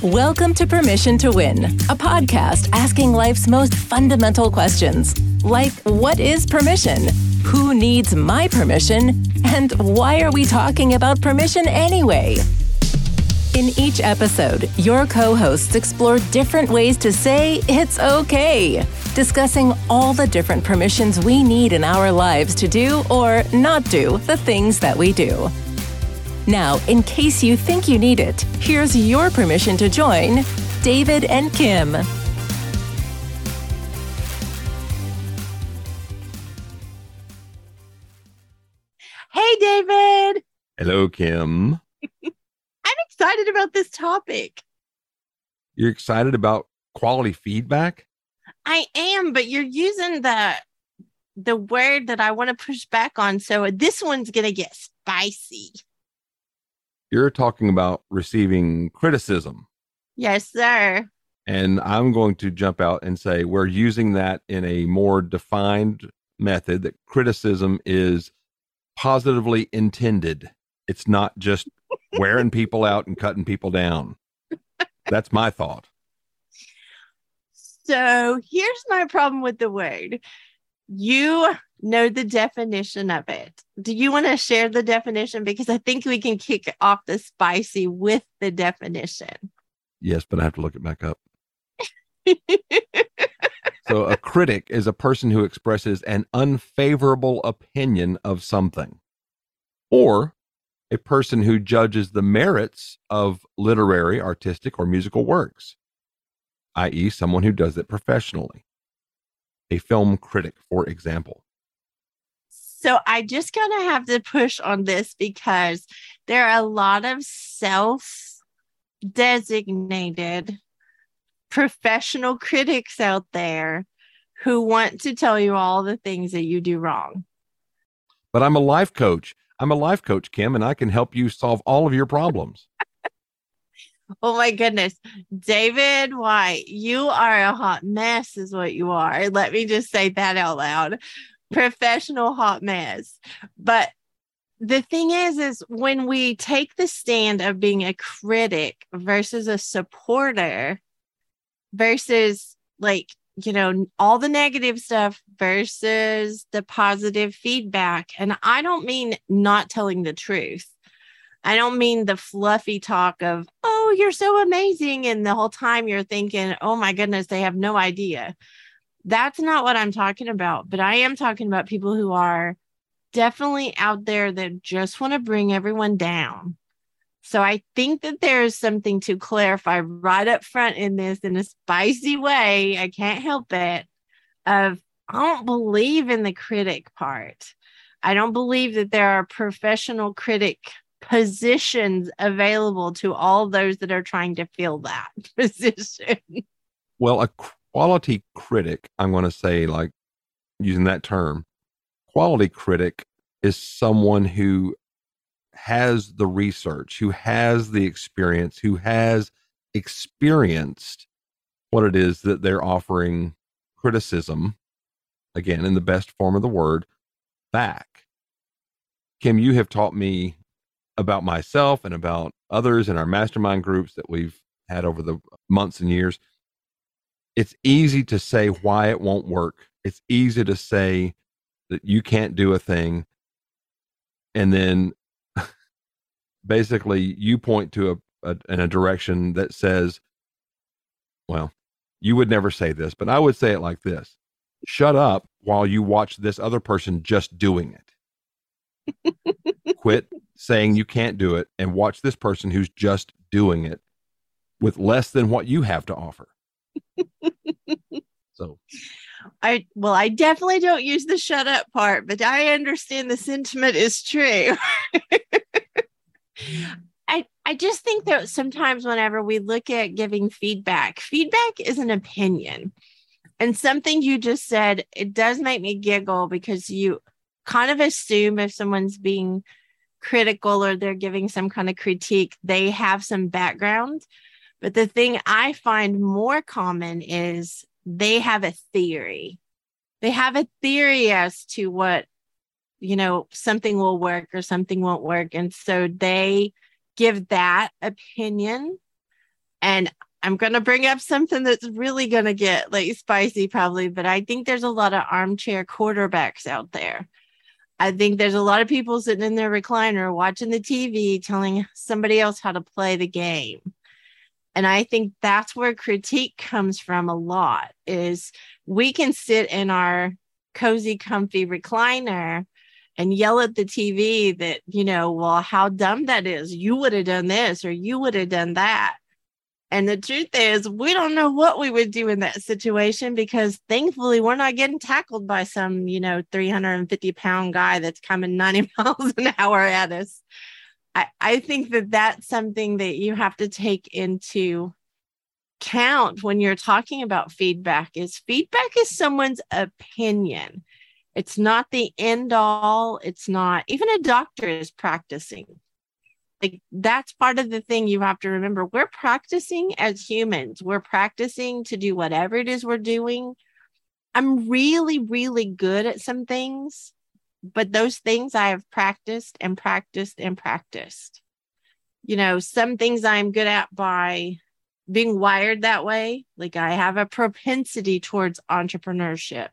Welcome to Permission to Win, a podcast asking life's most fundamental questions, like what is permission? Who needs my permission? And why are we talking about permission anyway? In each episode, your co-hosts explore different ways to say it's okay, discussing all the different permissions we need in our lives to do or not do the things that we do. Now, in case you think you need it, here's your permission to join David and Kim. Hey, David. Hello, Kim. I'm excited about this topic. You're excited about quality feedback? I am, but you're using the word that I want to push back on. So this one's going to get spicy. You're talking about receiving criticism. Yes, sir. And I'm going to jump out and say we're using that in a more defined method, that criticism is positively intended. It's not just wearing people out and cutting people down. That's my thought. So here's my problem with the word. You know the definition of it. Do you want to share the definition? Because I think we can kick off the spicy with the definition. Yes, but I have to look it back up. So a critic is a person who expresses an unfavorable opinion of something, or a person who judges the merits of literary, artistic, or musical works, i.e. someone who does it professionally. A film critic, for example. So I just kind of have to push on this because there are a lot of self-designated professional critics out there who want to tell you all the things that you do wrong. But I'm a life coach. I'm a life coach, Kim, and I can help you solve all of your problems. Oh my goodness. David White, you are a hot mess is what you are. Let me just say that out loud. Professional hot mess. But the thing is when we take the stand of being a critic versus a supporter versus all the negative stuff versus the positive feedback. And I don't mean not telling the truth. I don't mean the fluffy talk of, oh, you're so amazing. And the whole time you're thinking, oh my goodness, they have no idea. That's not what I'm talking about. But I am talking about people who are definitely out there that just want to bring everyone down. So I think that there is something to clarify right up front in this in a spicy way. I can't help it. I don't believe in the critic part. I don't believe that there are professional critic positions available to all those that are trying to fill that position. Well, a quality critic, I'm going to say, using that term, quality critic is someone who has the research, who has the experience, who has experienced what it is that they're offering criticism, again, in the best form of the word, back. Kim, you have taught me about myself and about others in our mastermind groups that we've had over the months and years. It's easy to say why it won't work. It's easy to say that you can't do a thing. And then basically you point to in a direction that says, well, you would never say this, but I would say it like this. Shut up while you watch this other person just doing it. Quit saying you can't do it and watch this person who's just doing it with less than what you have to offer. So I definitely don't use the shut up part, but I understand the sentiment is true. I just think that sometimes whenever we look at giving feedback is an opinion, and something you just said, it does make me giggle because you kind of assume if someone's being critical or they're giving some kind of critique, they have some background. But the thing I find more common is they have a theory. They have a theory as to what, something will work or something won't work. And so they give that opinion And I'm going to bring up something that's really going to get like spicy probably, but I think there's a lot of armchair quarterbacks out there. I think there's a lot of people sitting in their recliner watching the TV telling somebody else how to play the game. And I think that's where critique comes from a lot, is we can sit in our cozy, comfy recliner and yell at the TV that, you know, well, how dumb that is. You would have done this or you would have done that. And the truth is, we don't know what we would do in that situation, because thankfully we're not getting tackled by some, you know, 350-pound guy that's coming 90 miles an hour at us. I think that that's something that you have to take into account when you're talking about feedback, is feedback is someone's opinion. It's not the end all. It's not, even a doctor is practicing. Like, that's part of the thing you have to remember. We're practicing as humans. We're practicing to do whatever it is we're doing. I'm really, really good at some things. But those things I have practiced and practiced and practiced. You know, some things I'm good at by being wired that way. Like, I have a propensity towards entrepreneurship.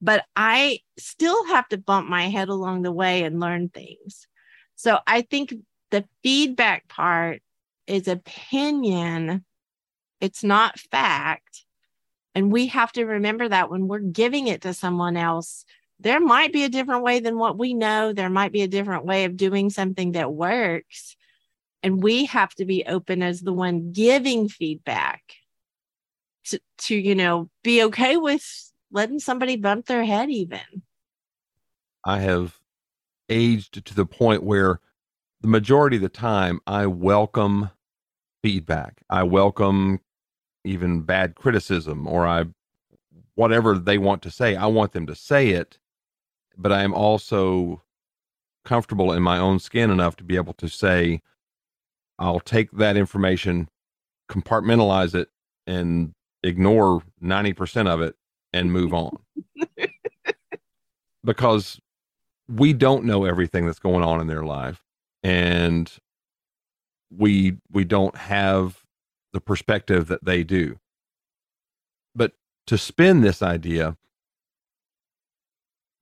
But I still have to bump my head along the way and learn things. So I think the feedback part is opinion. It's not fact. And we have to remember that when we're giving it to someone else, there might be a different way than what we know. There might be a different way of doing something that works. And we have to be open as the one giving feedback to, you know, be okay with letting somebody bump their head even. I have aged to the point where the majority of the time I welcome feedback. I welcome even bad criticism, or whatever they want to say, I want them to say it. But I am also comfortable in my own skin enough to be able to say, I'll take that information, compartmentalize it, and ignore 90% of it and move on. Because we don't know everything that's going on in their life. And we don't have the perspective that they do. But to spin this idea,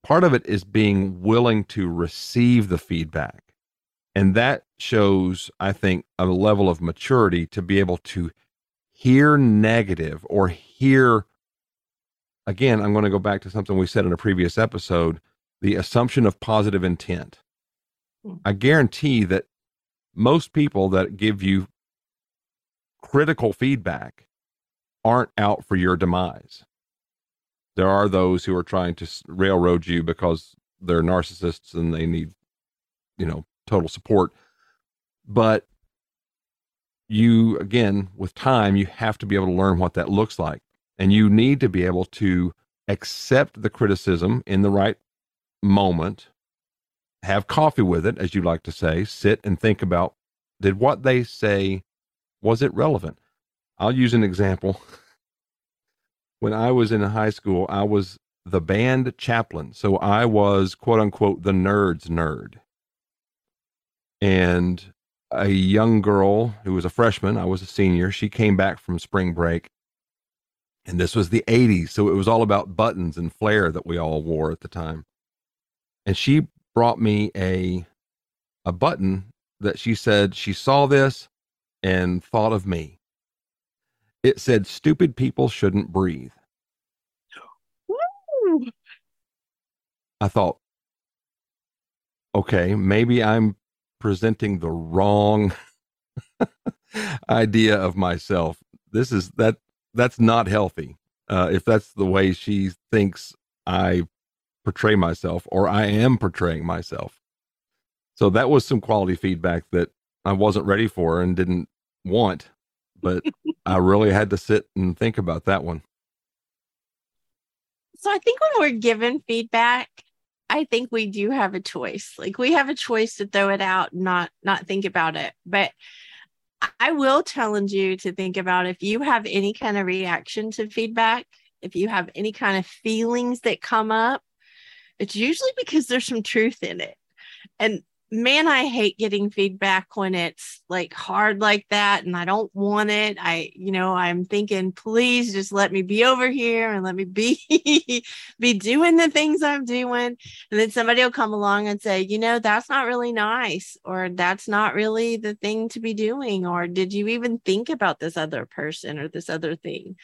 part of it is being willing to receive the feedback. And that shows, I think, a level of maturity to be able to hear negative or hear, again, I'm going to go back to something we said in a previous episode, the assumption of positive intent. I guarantee that most people that give you critical feedback aren't out for your demise. There are those who are trying to railroad you because they're narcissists and they need, you know, total support. But you, again, with time, you have to be able to learn what that looks like. And you need to be able to accept the criticism in the right moment, have coffee with it, as you like to say, sit and think about, did what they say, was it relevant? I'll use an example. When I was in high school, I was the band chaplain. So I was, quote unquote, the nerd's nerd. And a young girl who was a freshman, I was a senior, she came back from spring break. And this was the 80s. So it was all about buttons and flair that we all wore at the time. And she brought me a button that she said she saw this and thought of me. It said, "Stupid people shouldn't breathe." Woo! I thought, okay, maybe I'm presenting the wrong idea of myself. This is that's not healthy. If that's the way she thinks I portray myself, or I am portraying myself. So that was some quality feedback that I wasn't ready for and didn't want. But I really had to sit and think about that one. So I think when we're given feedback, I think we do have a choice. Like, we have a choice to throw it out, not think about it. But I will challenge you to think about, if you have any kind of reaction to feedback, if you have any kind of feelings that come up, it's usually because there's some truth in it. And man, I hate getting feedback when it's like hard like that, and I don't want it. I'm thinking, please just let me be over here and let me be doing the things I'm doing. And then somebody will come along and say, that's not really nice, or that's not really the thing to be doing, or did you even think about this other person or this other thing?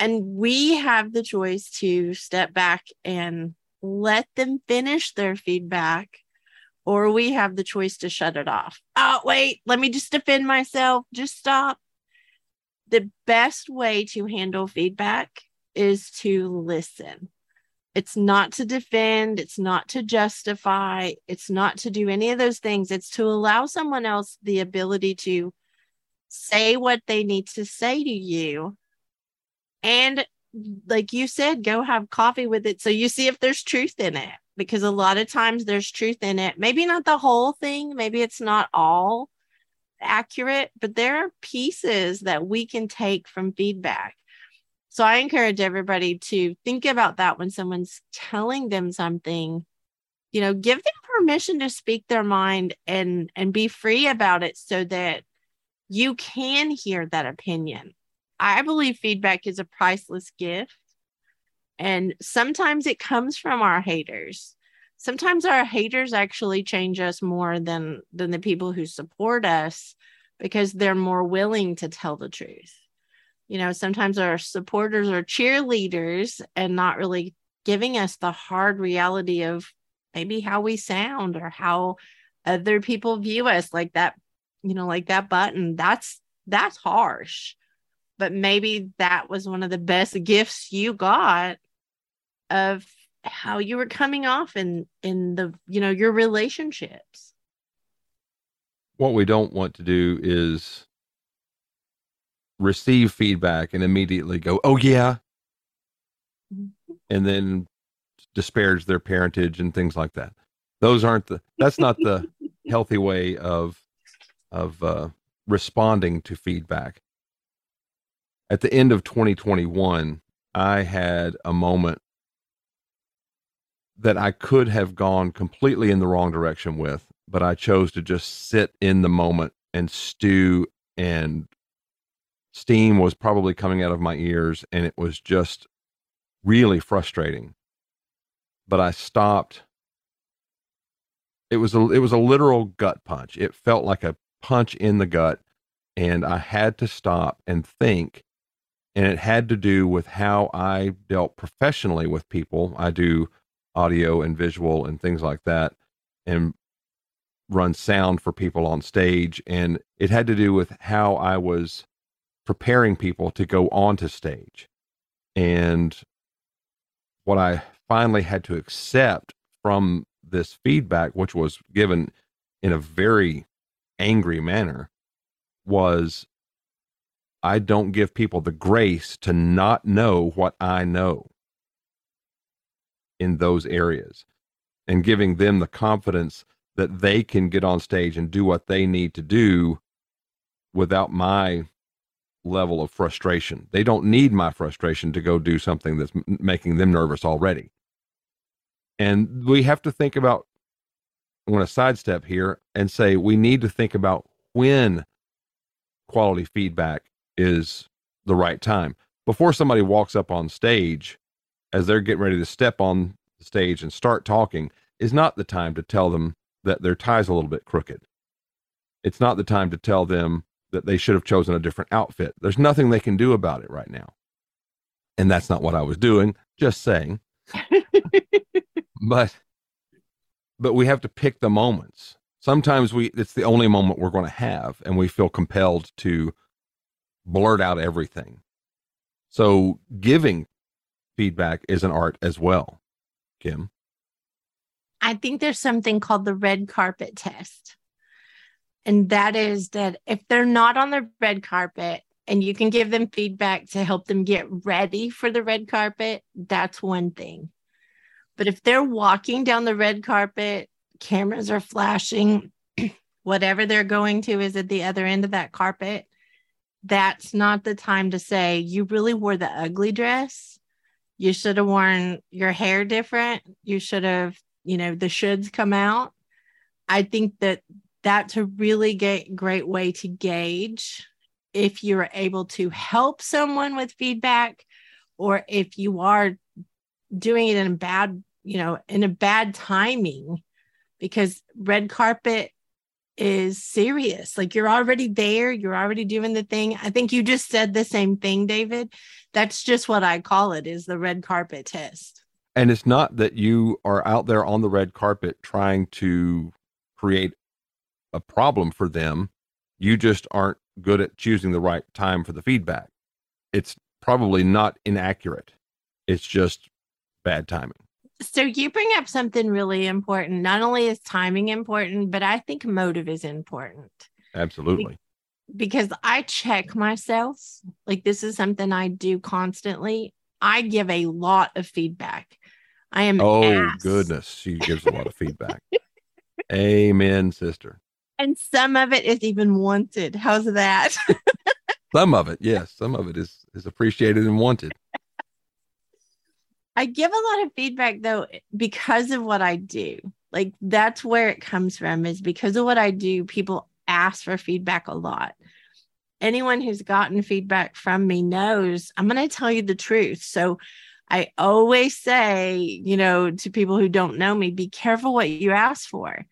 And we have the choice to step back and let them finish their feedback, or we have the choice to shut it off. Oh, wait, let me just defend myself. Just stop. The best way to handle feedback is to listen. It's not to defend. It's not to justify. It's not to do any of those things. It's to allow someone else the ability to say what they need to say to you. And like you said, go have coffee with it so you see if there's truth in it. Because a lot of times there's truth in it. Maybe not the whole thing. Maybe it's not all accurate, but there are pieces that we can take from feedback. So I encourage everybody to think about that when someone's telling them something, give them permission to speak their mind and be free about it so that you can hear that opinion. I believe feedback is a priceless gift. And sometimes it comes from our haters. Sometimes our haters actually change us more than the people who support us, because they're more willing to tell the truth. Sometimes our supporters are cheerleaders and not really giving us the hard reality of maybe how we sound or how other people view us, like that, like that button. That's harsh. But maybe that was one of the best gifts you got of how you were coming off in your relationships. What we don't want to do is receive feedback and immediately go, oh yeah. Mm-hmm. And then disparage their parentage and things like that. That's not the healthy way of responding to feedback. At the end of 2021, I had a moment that I could have gone completely in the wrong direction with, but I chose to just sit in the moment and stew, and steam was probably coming out of my ears, and it was just really frustrating. But I stopped. It was a literal gut punch. It felt like a punch in the gut, and I had to stop and think. And it had to do with how I dealt professionally with people. I do audio and visual and things like that, and run sound for people on stage. And it had to do with how I was preparing people to go onto stage. And what I finally had to accept from this feedback, which was given in a very angry manner, was I don't give people the grace to not know what I know in those areas, and giving them the confidence that they can get on stage and do what they need to do without my level of frustration. They don't need my frustration to go do something that's making them nervous already. And we have to think about, I'm going to sidestep here and say, we need to think about when quality feedback is the right time. Before somebody walks up on stage, as they're getting ready to step on the stage and start talking, is not the time to tell them that their tie's a little bit crooked. It's not the time to tell them that they should have chosen a different outfit. There's nothing they can do about it right now. And that's not what I was doing, just saying. But we have to pick the moments. Sometimes it's the only moment we're going to have, and we feel compelled to blurt out everything. So giving feedback is an art as well, Kim. I think there's something called the red carpet test. And that is that if they're not on the red carpet and you can give them feedback to help them get ready for the red carpet, that's one thing. But if they're walking down the red carpet, cameras are flashing, whatever they're going to is at the other end of that carpet, that's not the time to say, you really wore the ugly dress. You should have worn your hair different. You should have, the shoulds come out. I think that that's a really great way to gauge if you're able to help someone with feedback, or if you are doing it in a bad, in a bad timing, because red carpet is serious. Like, you're already there. You're already doing the thing. I think you just said the same thing, David. That's just what I call it, is the red carpet test. And it's not that you are out there on the red carpet trying to create a problem for them. You just aren't good at choosing the right time for the feedback. It's probably not inaccurate. It's just bad timing. So you bring up something really important. Not only is timing important, but I think motive is important. Absolutely. Because I check myself. Like, this is something I do constantly. I give a lot of feedback. I am. Goodness. She gives a lot of feedback. Amen, sister. And some of it is even wanted. How's that? Some of it. Yes. Some of it is appreciated and wanted. I give a lot of feedback, though, because of what I do. Like, that's where it comes from, is because of what I do. People ask for feedback a lot. Anyone who's gotten feedback from me knows I'm going to tell you the truth. So I always say, to people who don't know me, be careful what you ask for,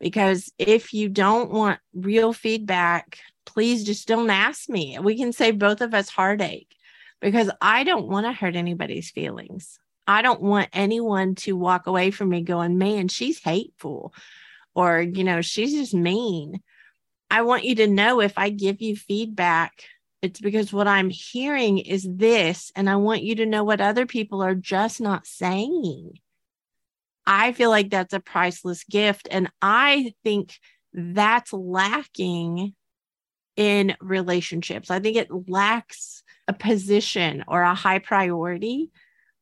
because if you don't want real feedback, please just don't ask me. We can save both of us heartache. Because I don't want to hurt anybody's feelings. I don't want anyone to walk away from me going, man, she's hateful, or, she's just mean. I want you to know, if I give you feedback, it's because what I'm hearing is this, and I want you to know what other people are just not saying. I feel like that's a priceless gift. And I think that's lacking in relationships. I think it lacks a position or a high priority.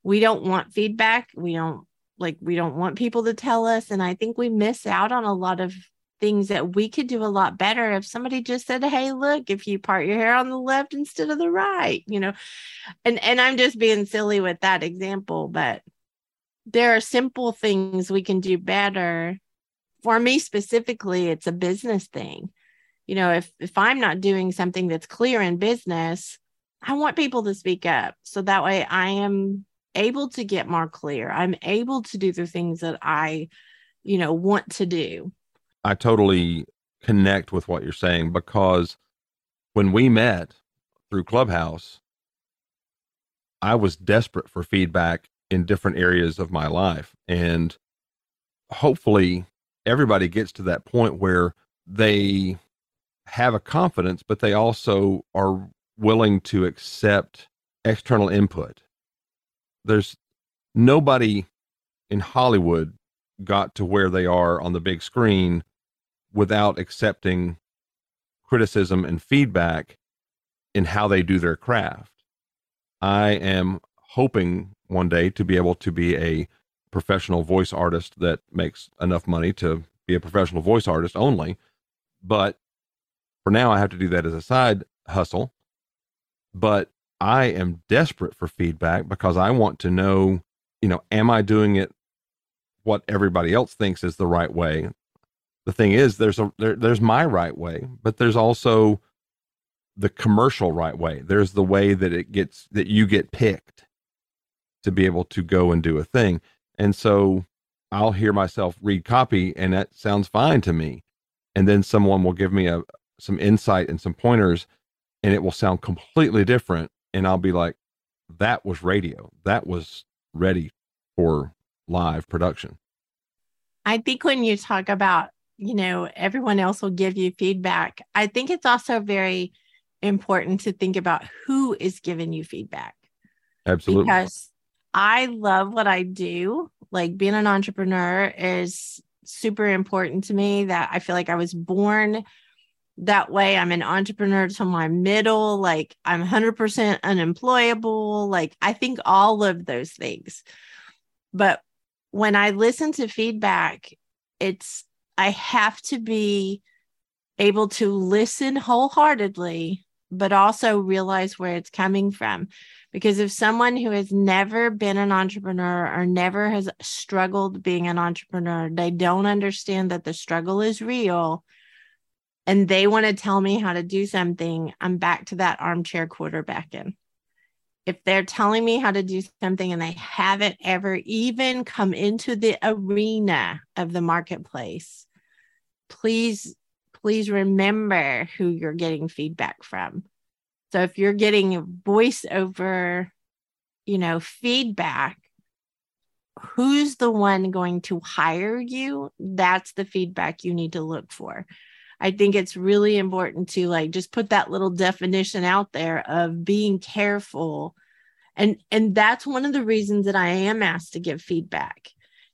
We don't want feedback. We don't want people to tell us. And I think we miss out on a lot of things that we could do a lot better if somebody just said, hey, look, if you part your hair on the left instead of the right, and I'm just being silly with that example, but there are simple things we can do better. For me specifically, it's a business thing. If I'm not doing something that's clear in business, I want people to speak up. So that way I am able to get more clear. I'm able to do the things that I, want to do. I totally connect with what you're saying, because when we met through Clubhouse, I was desperate for feedback in different areas of my life. And hopefully everybody gets to that point where they have a confidence, but they also are willing to accept external input. There's nobody in Hollywood got to where they are on the big screen without accepting criticism and feedback in how they do their craft. I am hoping one day to be able to be a professional voice artist that makes enough money to be a professional voice artist only, but for now, I have to do that as a side hustle. But I am desperate for feedback, because I want to know, am I doing it what everybody else thinks is the right way? The thing is, there's my right way, but there's also the commercial right way. There's the way that that you get picked to be able to go and do a thing. And so I'll hear myself read copy, and that sounds fine to me. And then someone will give me some insight and some pointers, and it will sound completely different. And I'll be like, that was radio. That was ready for live production. I think when you talk about, everyone else will give you feedback, I think it's also very important to think about who is giving you feedback. Absolutely. Because I love what I do. Like, being an entrepreneur is super important to me. That I feel like I was born that way. I'm an entrepreneur to my middle. Like, I'm 100% unemployable. Like, I think all of those things. But when I listen to feedback, I have to be able to listen wholeheartedly but also realize where it's coming from. Because if someone who has never been an entrepreneur or never has struggled being an entrepreneur, they don't understand that the struggle is real and they want to tell me how to do something, I'm back to that armchair quarterbacking. If they're telling me how to do something and they haven't ever even come into the arena of the marketplace, please remember who you're getting feedback from. So if you're getting voiceover, feedback, who's the one going to hire you? That's the feedback you need to look for. I think it's really important to just put that little definition out there of being careful. And that's one of the reasons that I am asked to give feedback,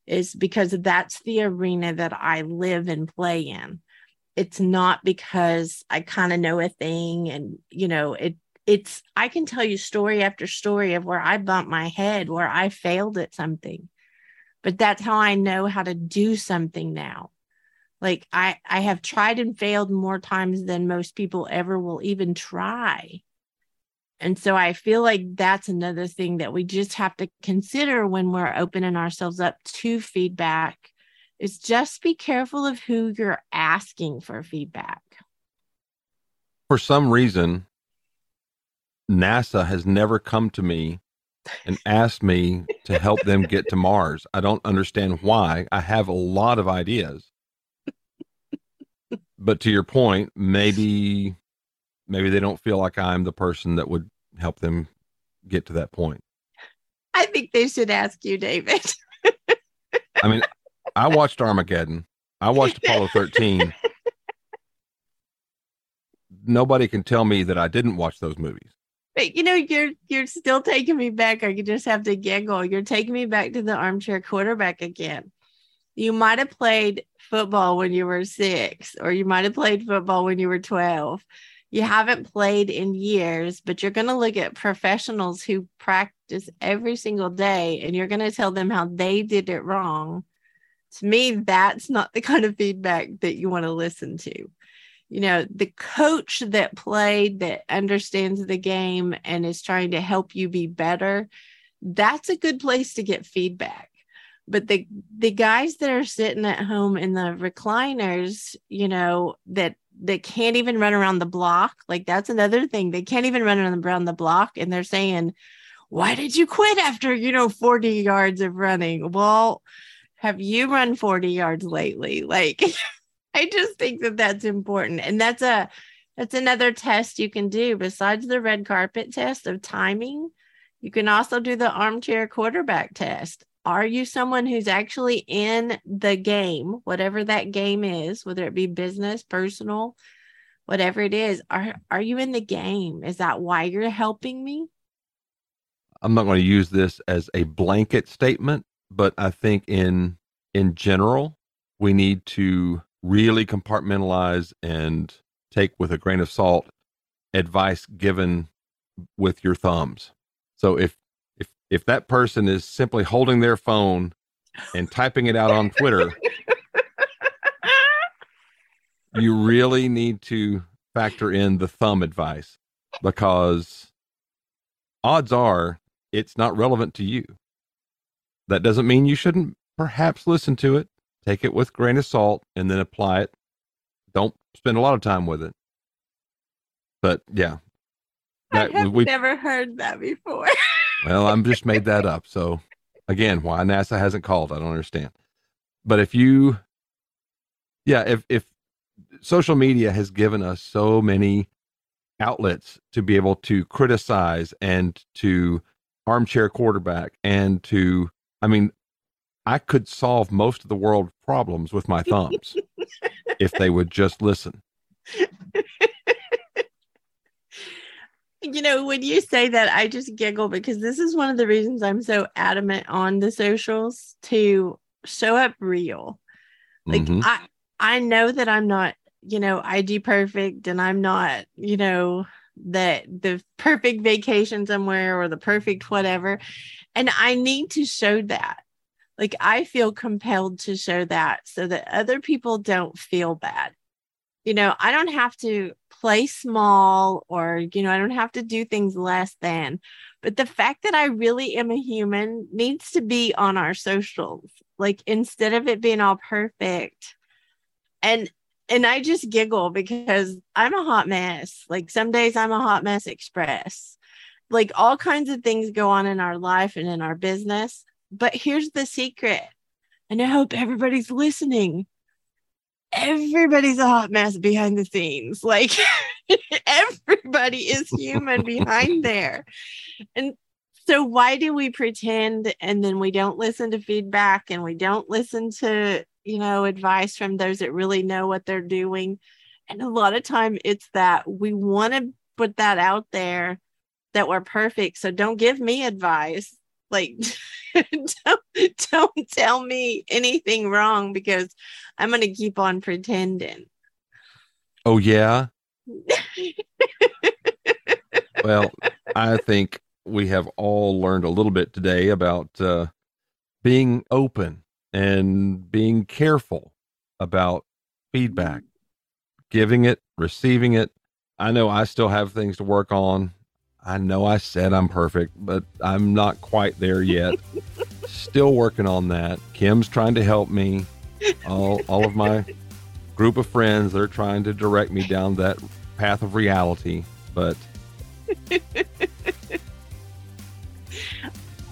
is because that's the arena that I live and play in. It's not because I kind of know a thing and, I can tell you story after story of where I bumped my head, where I failed at something, but that's how I know how to do something now. I have tried and failed more times than most people ever will even try. And so I feel like that's another thing that we just have to consider when we're opening ourselves up to feedback, is just be careful of who you're asking for feedback. For some reason, NASA has never come to me and asked me to help them get to Mars. I don't understand why. I have a lot of ideas. But to your point, maybe they don't feel like I'm the person that would help them get to that point. I think they should ask you, David. I mean, I watched Armageddon. I watched Apollo 13. Nobody can tell me that I didn't watch those movies. But you're still taking me back, or you just have to giggle. You're taking me back to the armchair quarterback again. You might have played football when you were 6, or you might have played football when you were 12. You haven't played in years, but you're going to look at professionals who practice every single day, and you're going to tell them how they did it wrong. To me, that's not the kind of feedback that you want to listen to. The coach that played, that understands the game and is trying to help you be better, that's a good place to get feedback. But the guys that are sitting at home in the recliners, that can't even run around the block. That's another thing. They can't even run around the block. And they're saying, why did you quit after, 40 yards of running? Well, have you run 40 yards lately? I just think that that's important. And that's another test you can do besides the red carpet test of timing. You can also do the armchair quarterback test. Are you someone who's actually in the game, whatever that game is, whether it be business, personal, whatever it is? Are you in the game? Is that why you're helping me? I'm not going to use this as a blanket statement, but I think in general, we need to really compartmentalize and take with a grain of salt advice given with your thumbs. So if that person is simply holding their phone and typing it out on Twitter, you really need to factor in the thumb advice, because odds are it's not relevant to you. That doesn't mean you shouldn't perhaps listen to it. Take it with a grain of salt and then apply it. Don't spend a lot of time with it. But yeah. I've never heard that before. Well, I'm just made that up. So again, why NASA hasn't called, I don't understand. But if social media has given us so many outlets to be able to criticize and to armchair quarterback and to, I could solve most of the world's problems with my thumbs if they would just listen. When you say that, I just giggle, because this is one of the reasons I'm so adamant on the socials to show up real. Mm-hmm. I know that I'm not, IG perfect, and I'm not, that the perfect vacation somewhere or the perfect whatever. And I need to show that. I feel compelled to show that so that other people don't feel bad. you know, I don't have to play small or, you know, I don't have to do things less than, but the fact that I really am a human needs to be on our socials, like instead of it being all perfect. And I just giggle because I'm a hot mess. Like some days I'm a hot mess express, like all kinds of things go on in our life and in our business. But here's the secret. And I hope everybody's listening. Everybody's a hot mess behind the scenes. Like everybody is human behind there. And so why do we pretend and then we don't listen to feedback and we don't listen to, you know, advice from those that really know what they're doing? And a lot of time it's that we want to put that out there that we're perfect. So don't give me advice. Like, don't tell me anything wrong because I'm going to keep on pretending. Oh, yeah. Well, I think we have all learned a little bit today about being open and being careful about feedback, giving it, receiving it. I know I still have things to work on. I know I said I'm perfect, but I'm not quite there yet. Still working on that. Kim's trying to help me. All of my group of friends, they're trying to direct me down that path of reality. But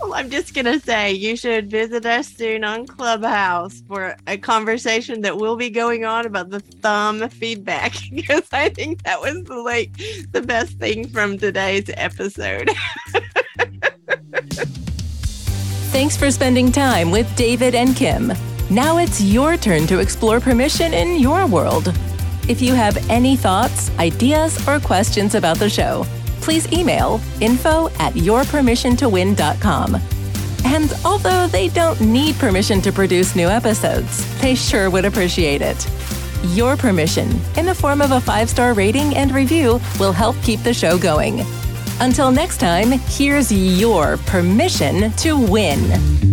well, I'm just going to say you should visit us soon on Clubhouse for a conversation that will be going on about the thumb feedback, because I think that was like the best thing from today's episode. Thanks for spending time with David and Kim. Now it's your turn to explore permission in your world. If you have any thoughts, ideas, or questions about the show, please email info@yourpermissiontowin.com. And although they don't need permission to produce new episodes, they sure would appreciate it. Your permission, in the form of a 5-star rating and review, will help keep the show going. Until next time, here's your permission to win.